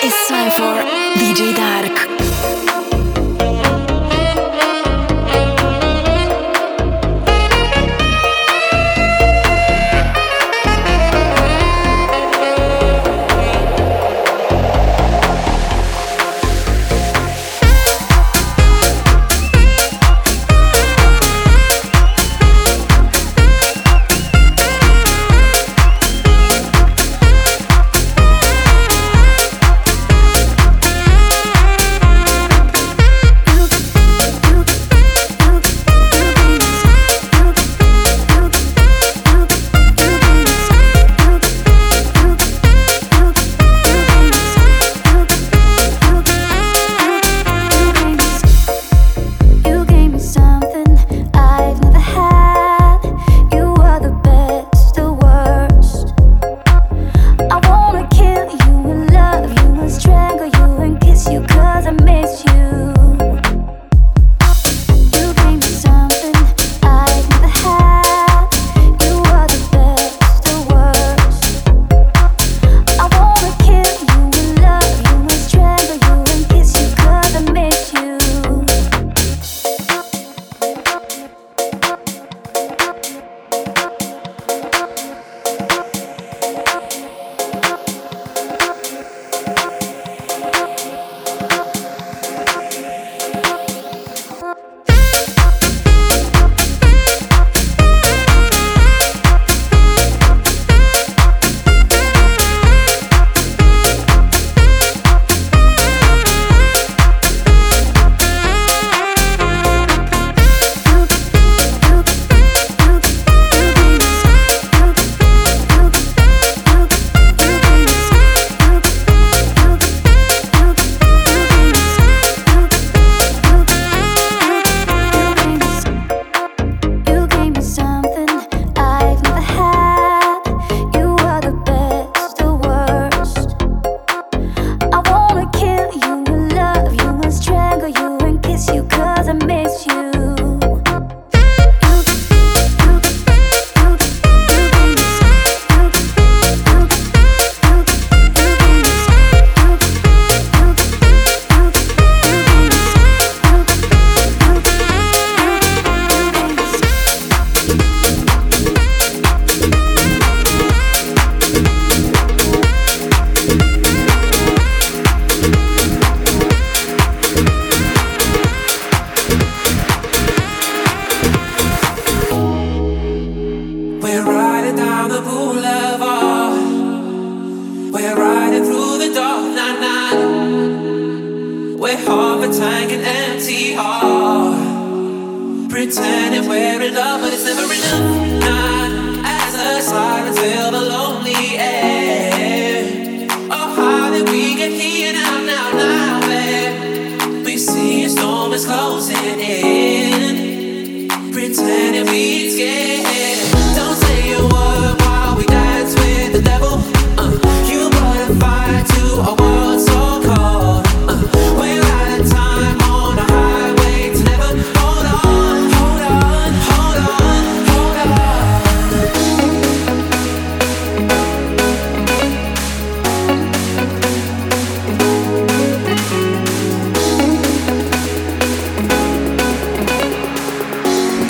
It's time for DJ Dark.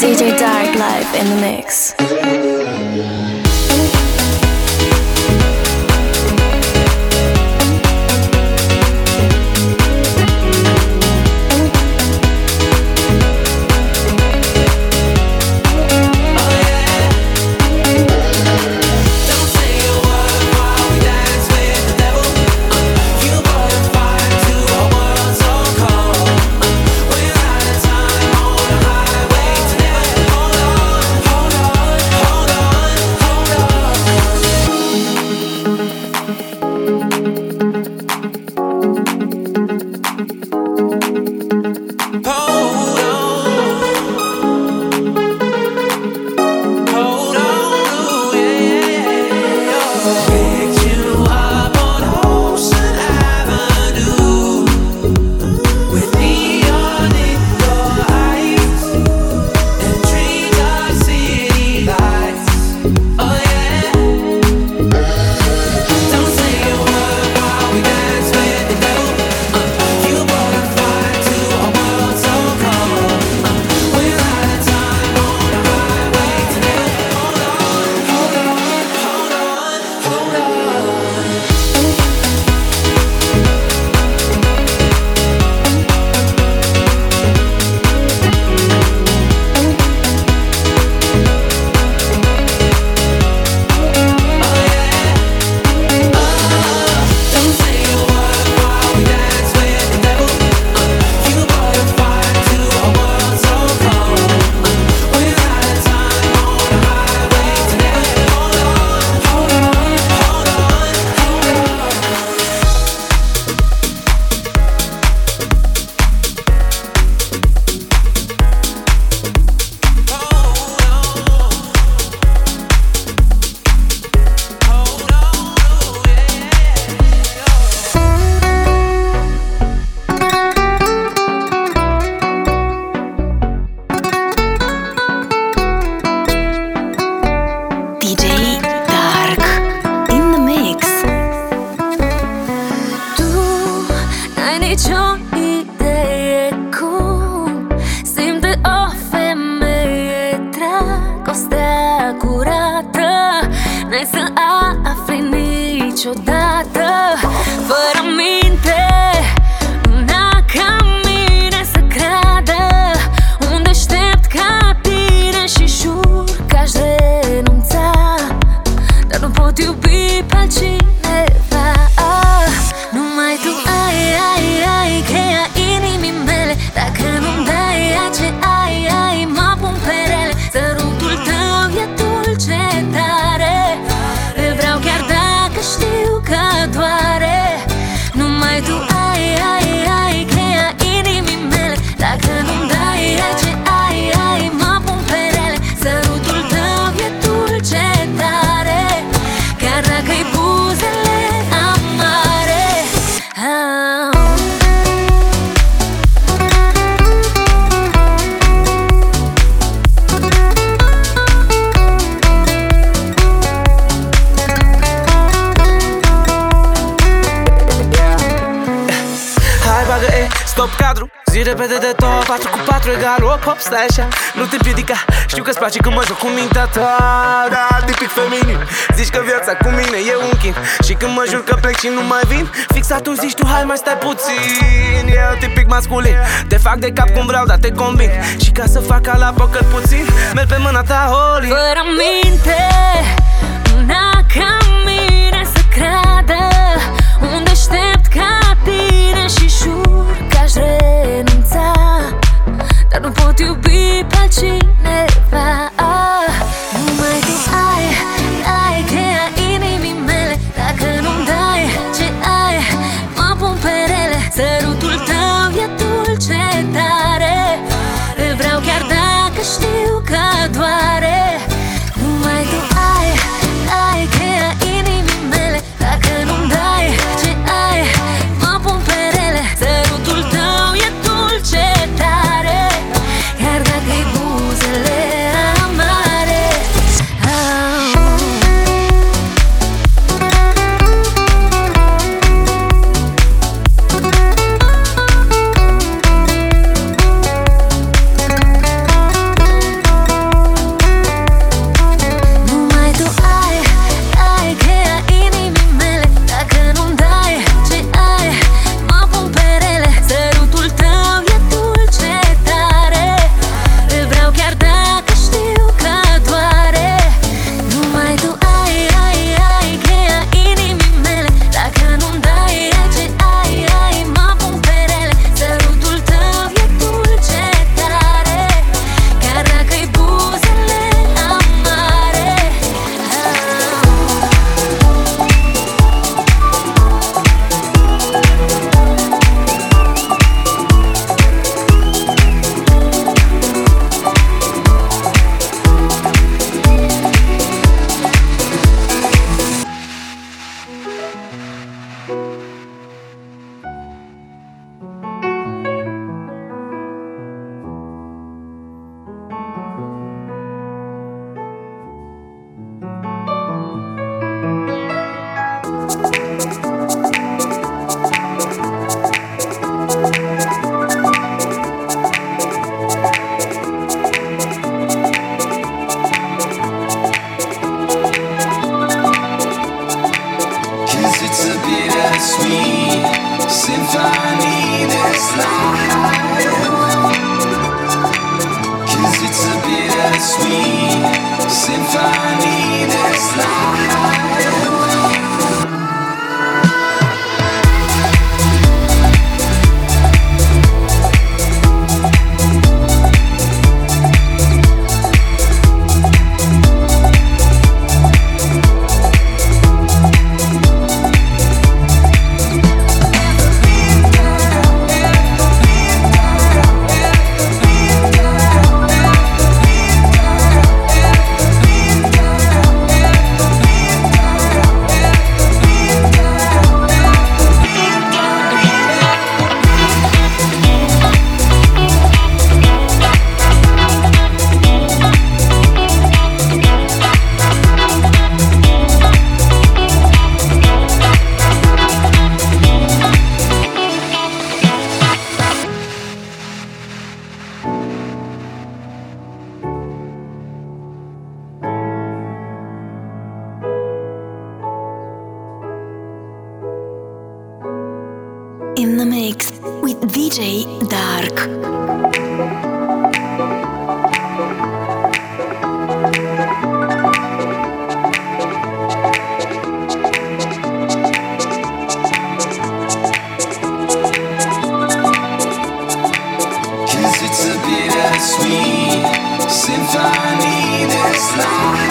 DJ Dark live in the mix. nicio idee cum simte o femeie dragostea curată. N-ai să afli niciodată. Fără minte, una ca mine să creadă. Un deștept ca tine și jur că aș renunța, dar nu pot iubi pe altcineva. Numai tu ai, ai, ai cheia inimii mele. Dacă nu-mi dai ai ce ai, ai mă pun pe rele. Sărutul tău e dulce tare, te vreau chiar dacă știu că doare. Numai tu ai, ai, ai cheia inimii mele. Dacă nu-mi dai ai ce ai, ai mă pun pe rele. Sărutul tău e dulce tare, chiar dacă-i buzele amare. Hai bagă-i, stop cadru, zi repede de tot. 4 cu 4 egal, op, op, stai așa, nu te împiedica. Știu că-ți place când mă joc cu mintea ta, da, tipic feminin. Zici că viața cu mine e un chin și când mă jur că plec și nu mai vin, fix atunci zici tu hai mai stai puțin. Eu tipic masculin, te fac de cap cum vreau, dar te conving. Și ca să fac ala poker puțin, merg pe mâna ta, holy. Fără minte, una ca mine să creadă. Un deștept ca tine și jur că aș renunța, dar nu pot iubi pe altcineva. Numai tu ai, ai cheia inimii mele. Dacă nu-mi dai ce ai, mă pun pe rele. Sărutul tău e dulce tare, te vreau chiar dacă știu că doare. Numai tu ai, ai cheia inimii mele. Dacă nu-mi dai DJ Dark. Cause it's a bittersweet symphony that's life.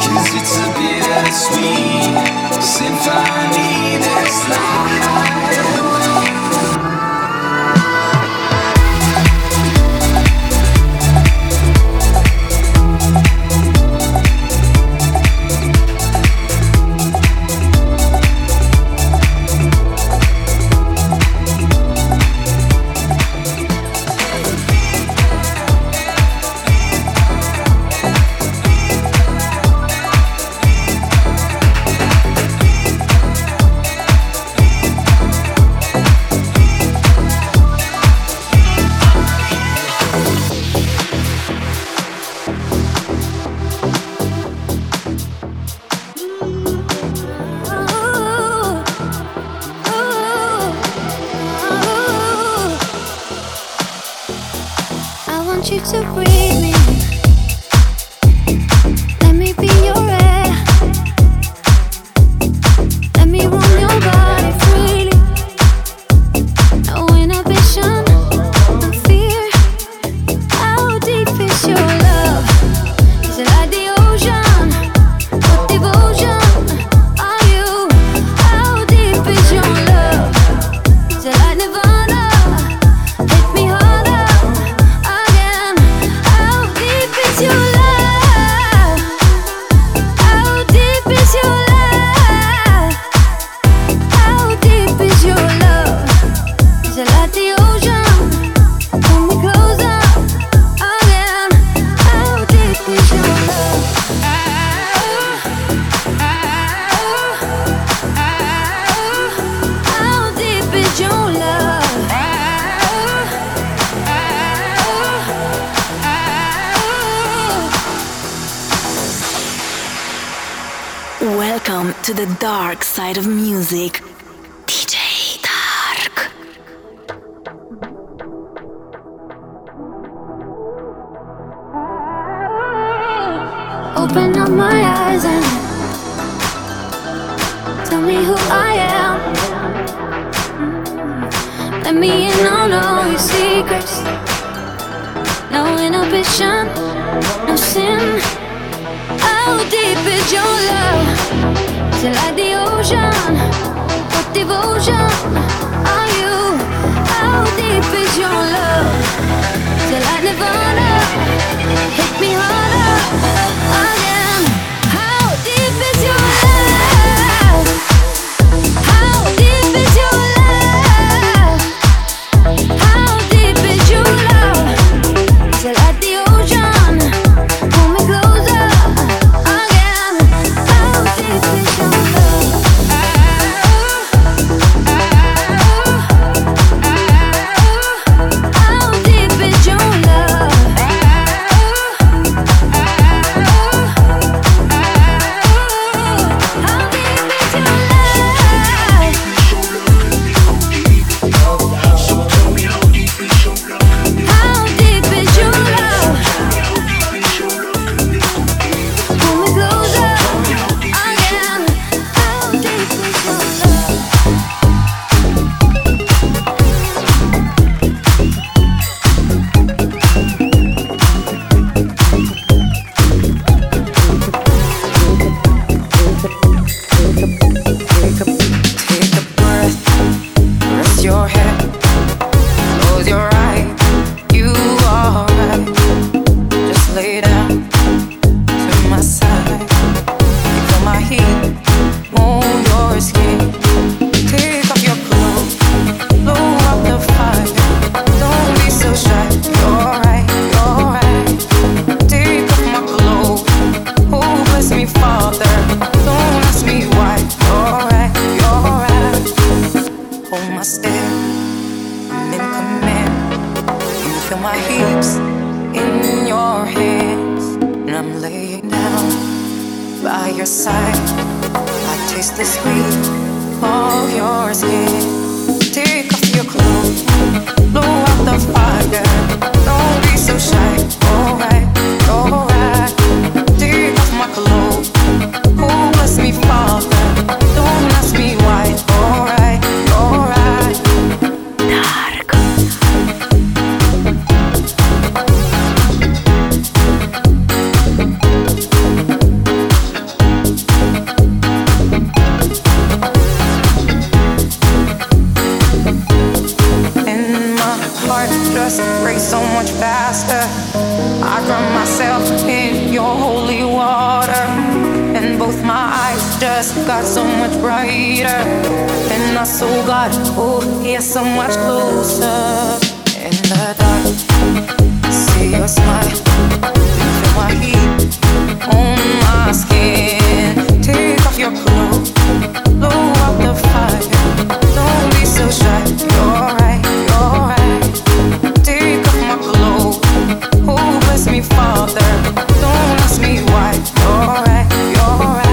Cause it's a bittersweet symphony that's life. Welcome to the dark side of music. DJ Dark. Open up my eyes and tell me who I am. Let me in on all your secrets. No inhibition, no sin. How deep is your love? Is it like the ocean? What devotion are you? How deep is your love? Is it like Nirvana? Hit me harder again. How deep is your love? How deep is your love? How deep is your love? Is it like the ocean? Pull me closer. By your side, I taste the sweet all your skin. Take off your clothes, blow out the fire. Don't be so shy, alright, alright. Take off my clothes, who bless me, Father? Don't ask me why, alright, alright. Dark. Break so much faster. I drown myself in your holy water, and both my eyes just got so much brighter, and I saw God, oh yeah, so much closer. In the dark, see your smile, feel my heat on my skin. Take off your clothes, blow out the fire. Don't be so shy, you're right, you're right. Take off my clothes, who bless me, Father? Don't ask me why, you're right, you're right.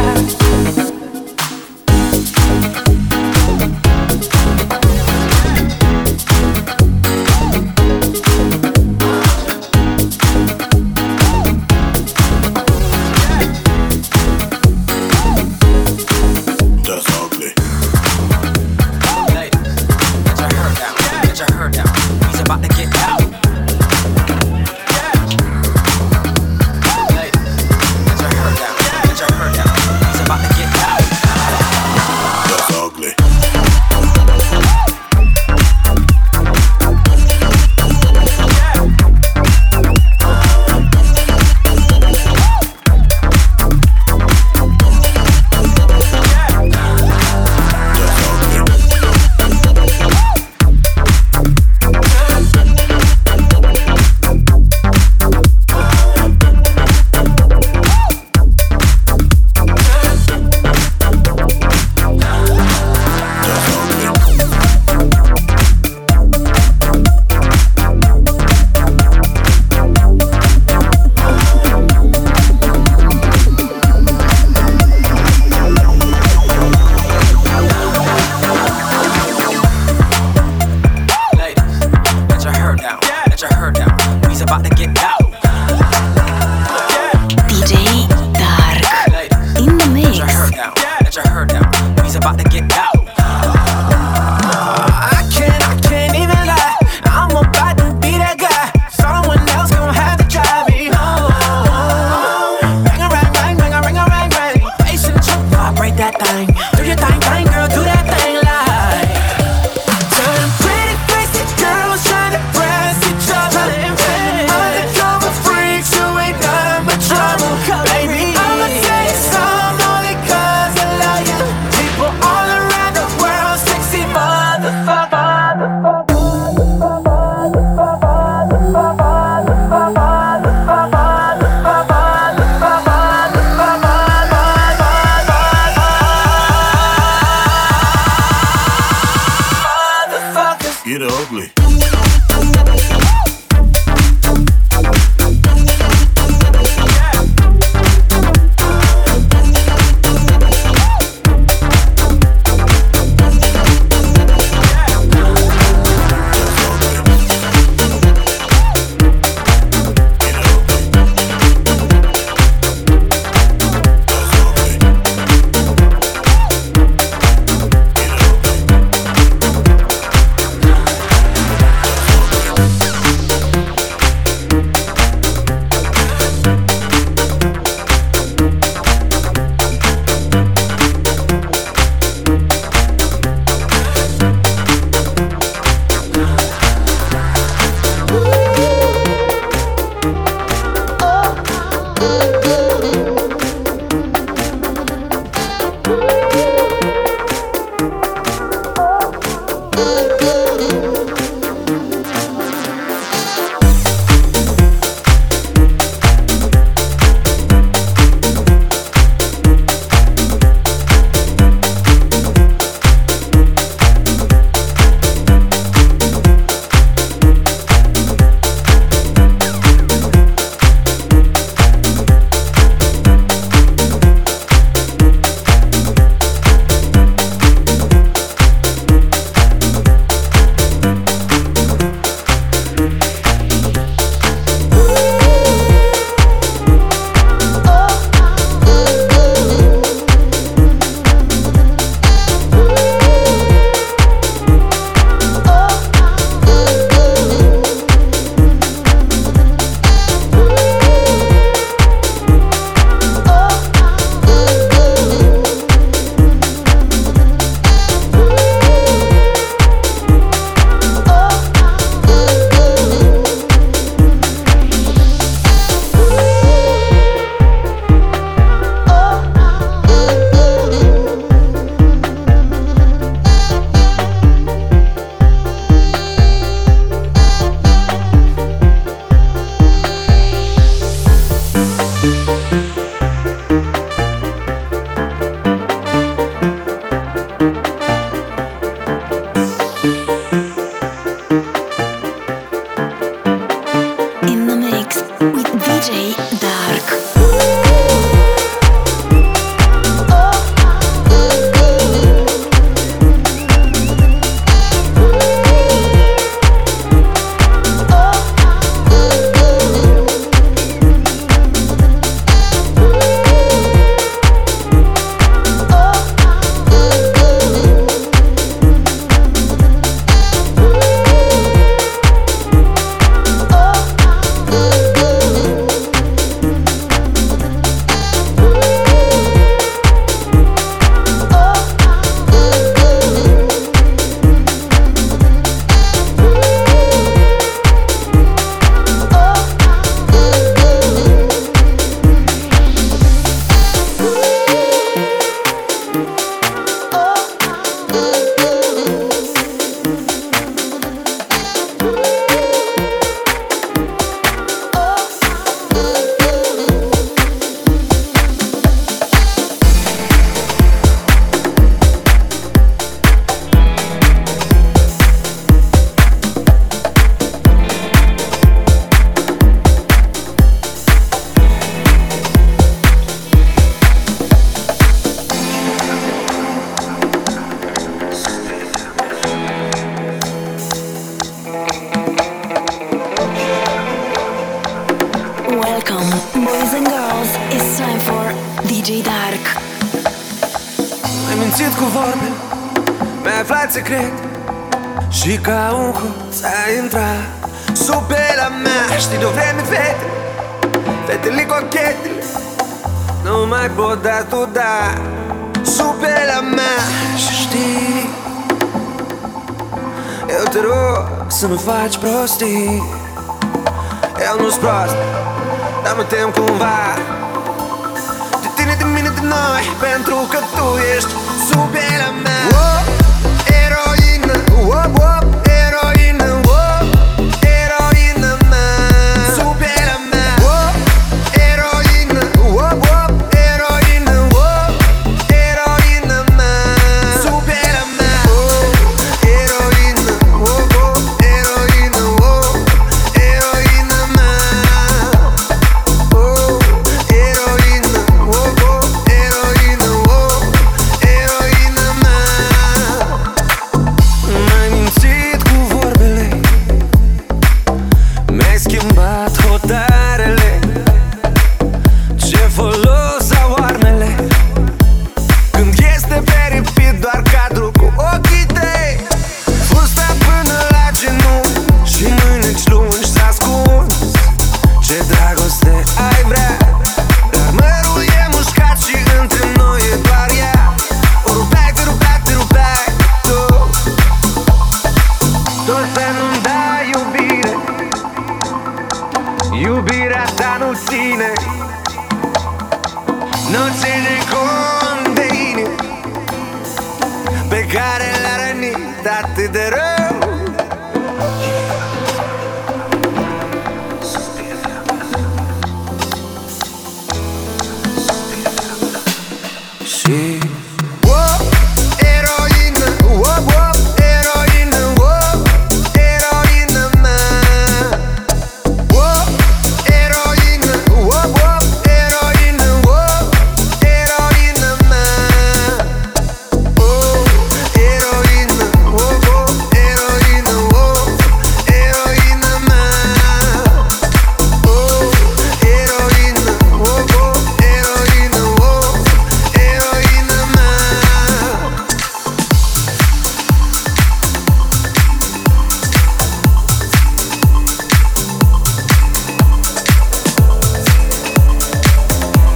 J-DARC. Ai mințit cu vorbe, mi-ai aflat secret și ca un hoț ai intrat sub pielea mea. Știi de-o vreme fetele, fetele cochetele, nu mai pot da tu da sub pielea mea. Și știi, eu te rog să nu faci prostii. Eu nu-s prost, dar mă tem cumva de tine, de mine, de noi, pentru că tu ești sub pielea mea. Oh, eroină, oh, oh, eroină, oh, eroină mea, sub pielea mea. Oh, eroină, oh, oh, eroină, oh, eroină mea, sub pielea mea. Oh, eroină, oh, oh, eroină, oh, eroină mea. Oh, eroină, oh, oh, eroină, oh, eroină mea. M-ai mințit cu vorbele, mi-ai schimbat hotarele. Ce folos au armele când este peripit doar cadrul cu ochii tăi? Fusta până la genunchi și mâineci lungi s-a ascuns. Ce dragoste ai vrea, dar mărul e mușcat și între noi e doar ea. O rupeai, te rupeai, te rupeai tu, tot pe nu-mi dai iubire. Iubirea ta nu ține, nu ține cont de inimi pe care le-a rănit atât de rău. Și oh, eroină, oh, oh, eroină, oh, eroină mea. Oh, eroină, oh, oh, eroină, oh, eroină mea. Oh, eroină, oh, oh, eroină, oh, eroină mea. Oh, eroină, oh, oh, eroină,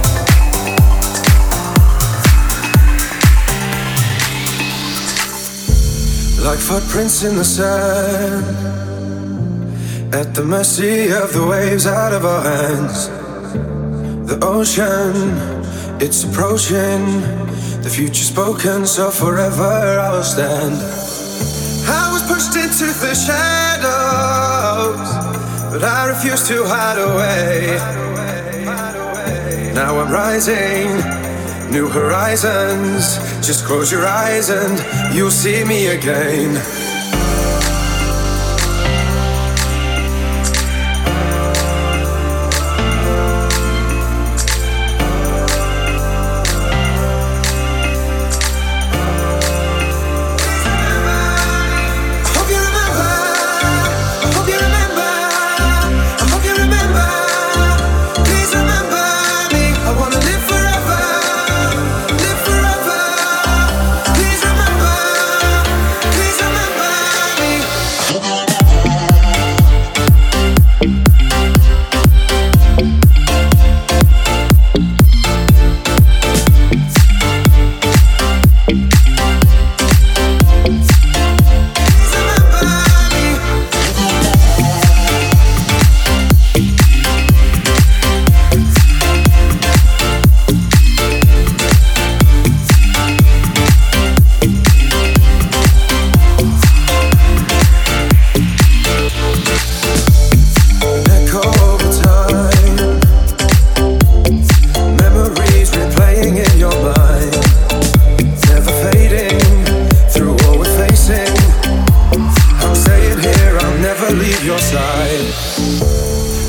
oh, eroină mea. Like footprints in the sand, at the mercy of the waves out of our hands. The ocean, it's approaching, the future spoken, so forever I will stand. I was pushed into the shadows, but I refused to hide away. Now I'm rising, new horizons, just close your eyes and you'll see me again.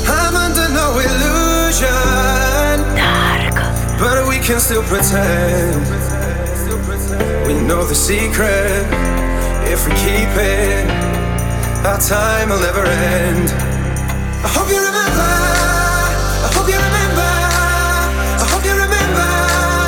I'm under no illusion, Dark, but we can still pretend. We know the secret if we keep it. Our time will never end. I hope you remember. I hope you remember. I hope you remember.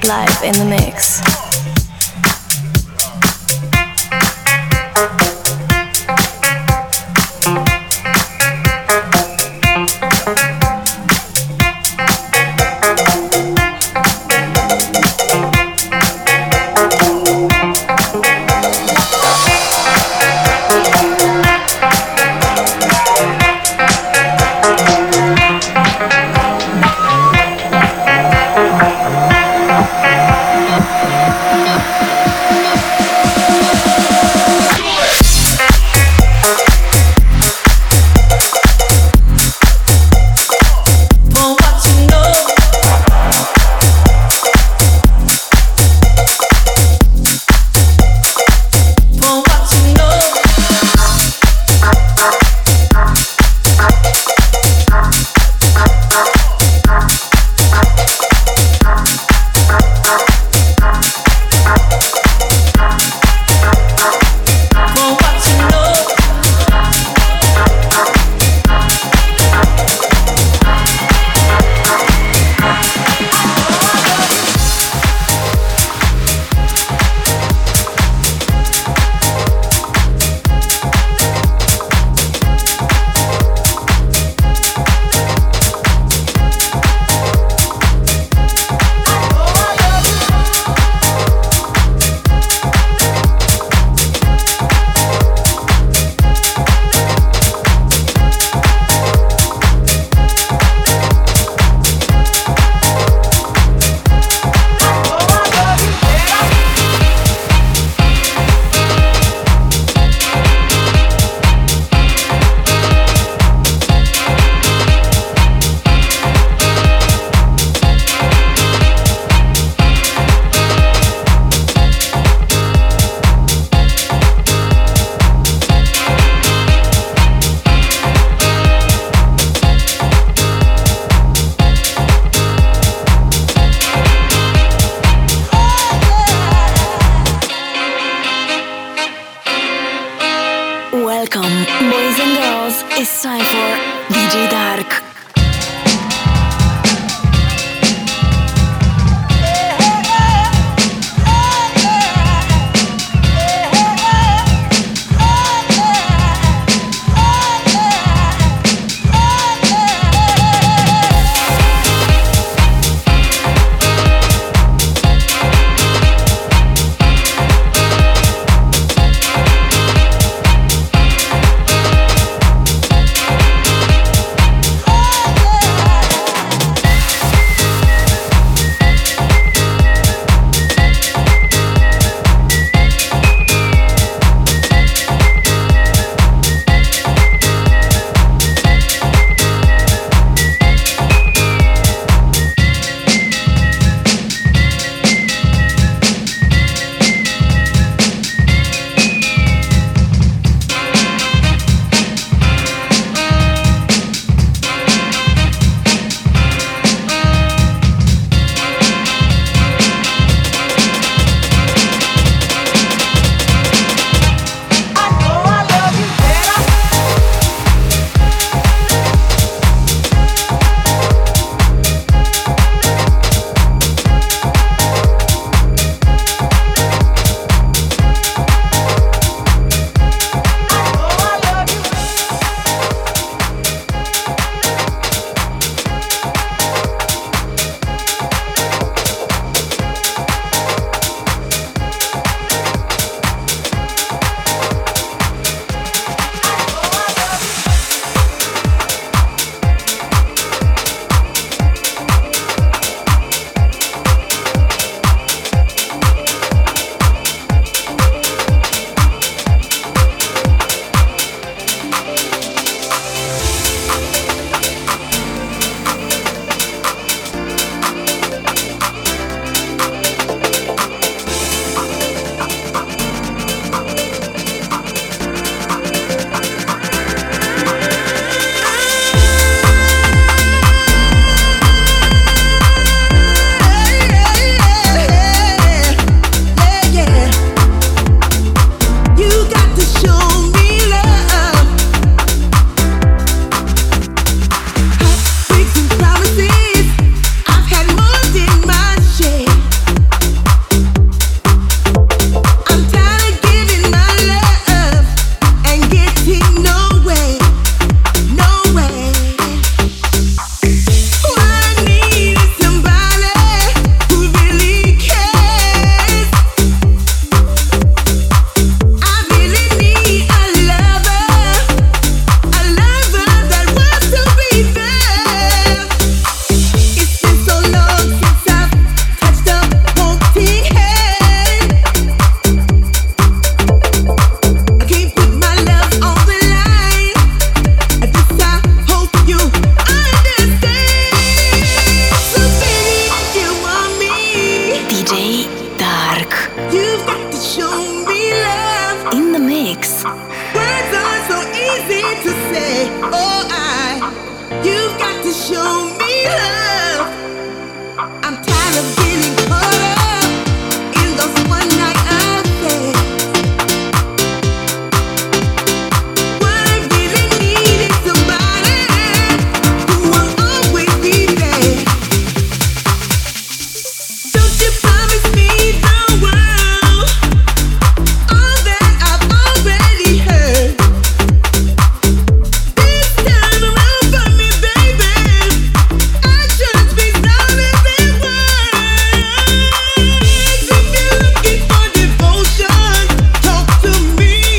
Dark live in the mix. Welcome, boys and girls, it's time for DJ Dark. J-DARC. You've got to show me love. In the mix. Words are so easy to say. Oh, you've got to show me love. I'm tired of being caught up in those one night affairs. What I really need is somebody who will always be there. Don't you promise me the world, all that I've already heard. This time around for me, baby, I just be solid in words. If you're looking for devotion, talk to me. Come with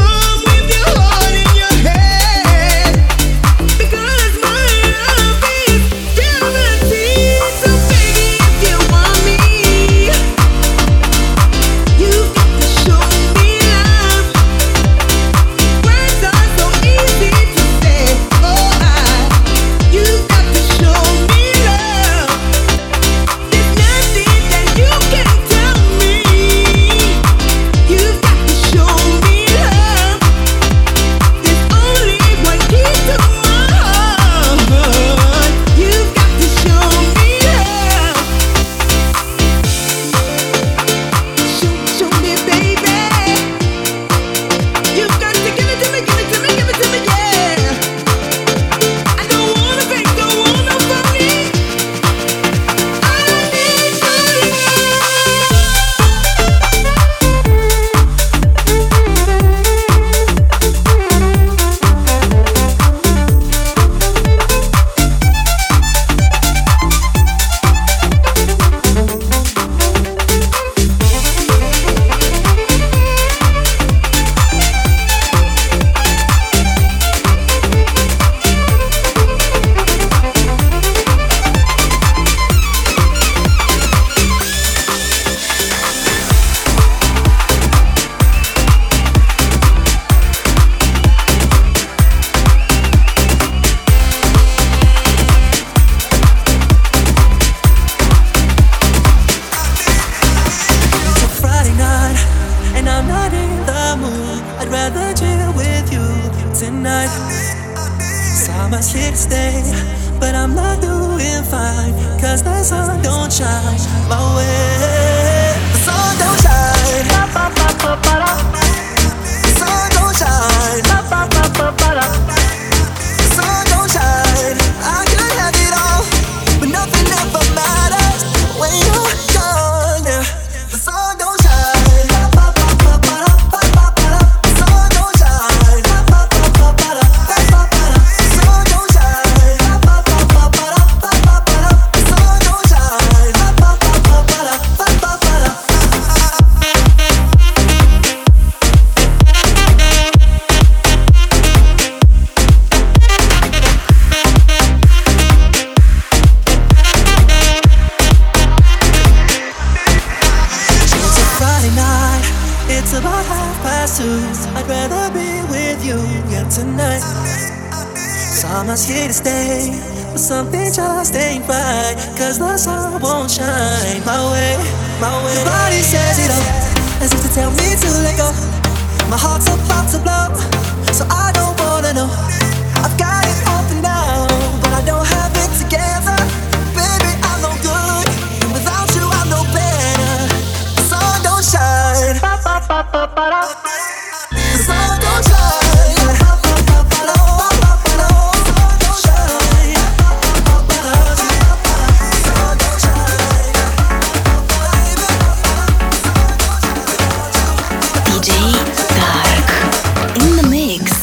your heart in your head, because my love is guaranteed. So baby, if you want me, you've got to show me love. Words are so easy to say. Oh, you've got to show me love. There's nothing that you can tell me. You've got to show me love. There's only one key to my heart. You've got to show me love. Show me, baby. You've got to give it to me, give it to me, give it to me, yeah. I don't wanna break, don't wanna fall in. I need your love. It's a Friday night, and I'm not in the mood. I'd rather chill with you tonight. Summer's here to stay, but I'm not doing fine, cause the sun don't shine my way. The sun don't shine. The sun don't shine. The sun don't shine. I could have it all, but nothing ever matters when you're gone. The sun don't shine. The sun don't shine. The sun don't shine. The sun don't shine. It's a Friday night, it's about 2:30. I'd rather be with you yet tonight. Summer's here to stay, but something just ain't right, cause the sun won't shine my way, my way. The body says it all, as if to tell me to let go. My heart's about to blow, so I don't wanna know. I've got it up and down, but I don't have it together. Baby, I'm no good, and without you I'm no better. The sun don't shine. The sun don't shine. The sun don't shine. DJ Dark. In the mix.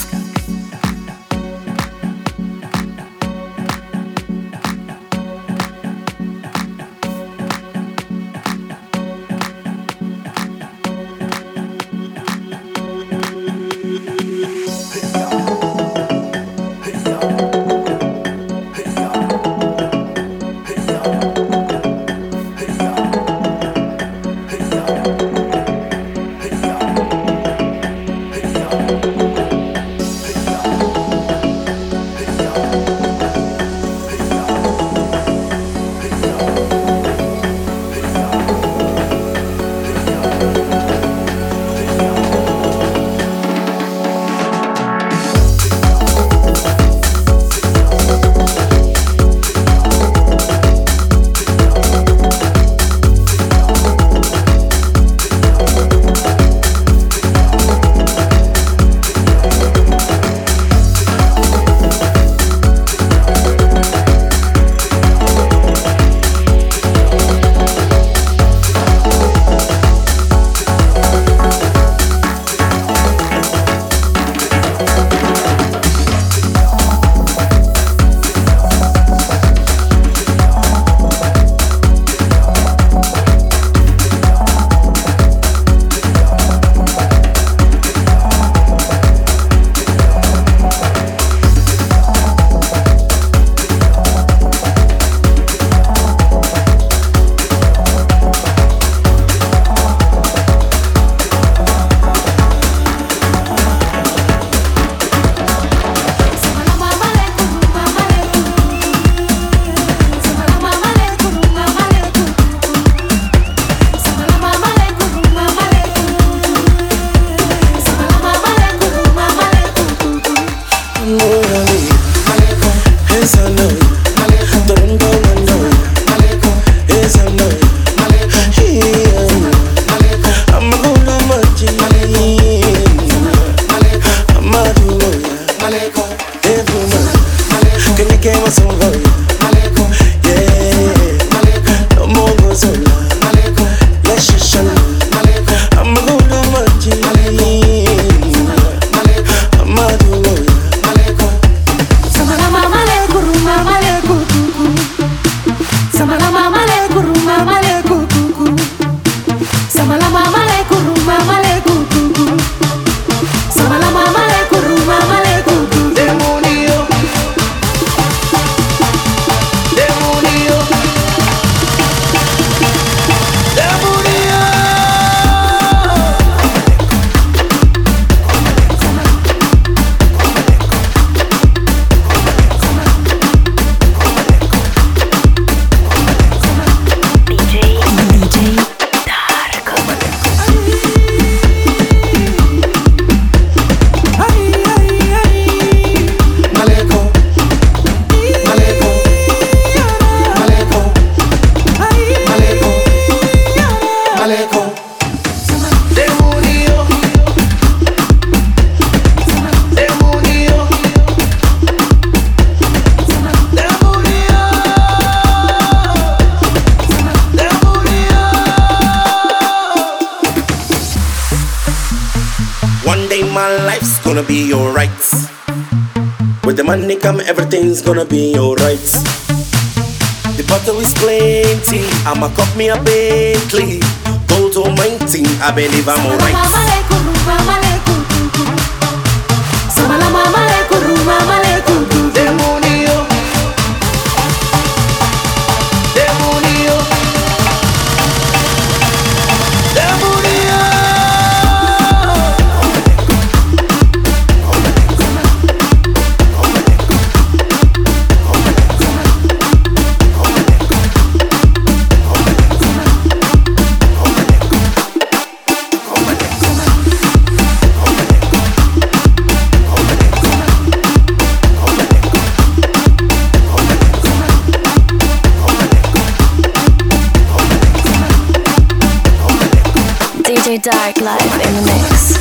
Come, everything's gonna be alright. The bottle is plenty. I'ma cop me a Bentley. Gold almighty, I believe I'm alright. Demonio, demonio, demonio. J-DARC live in the mix.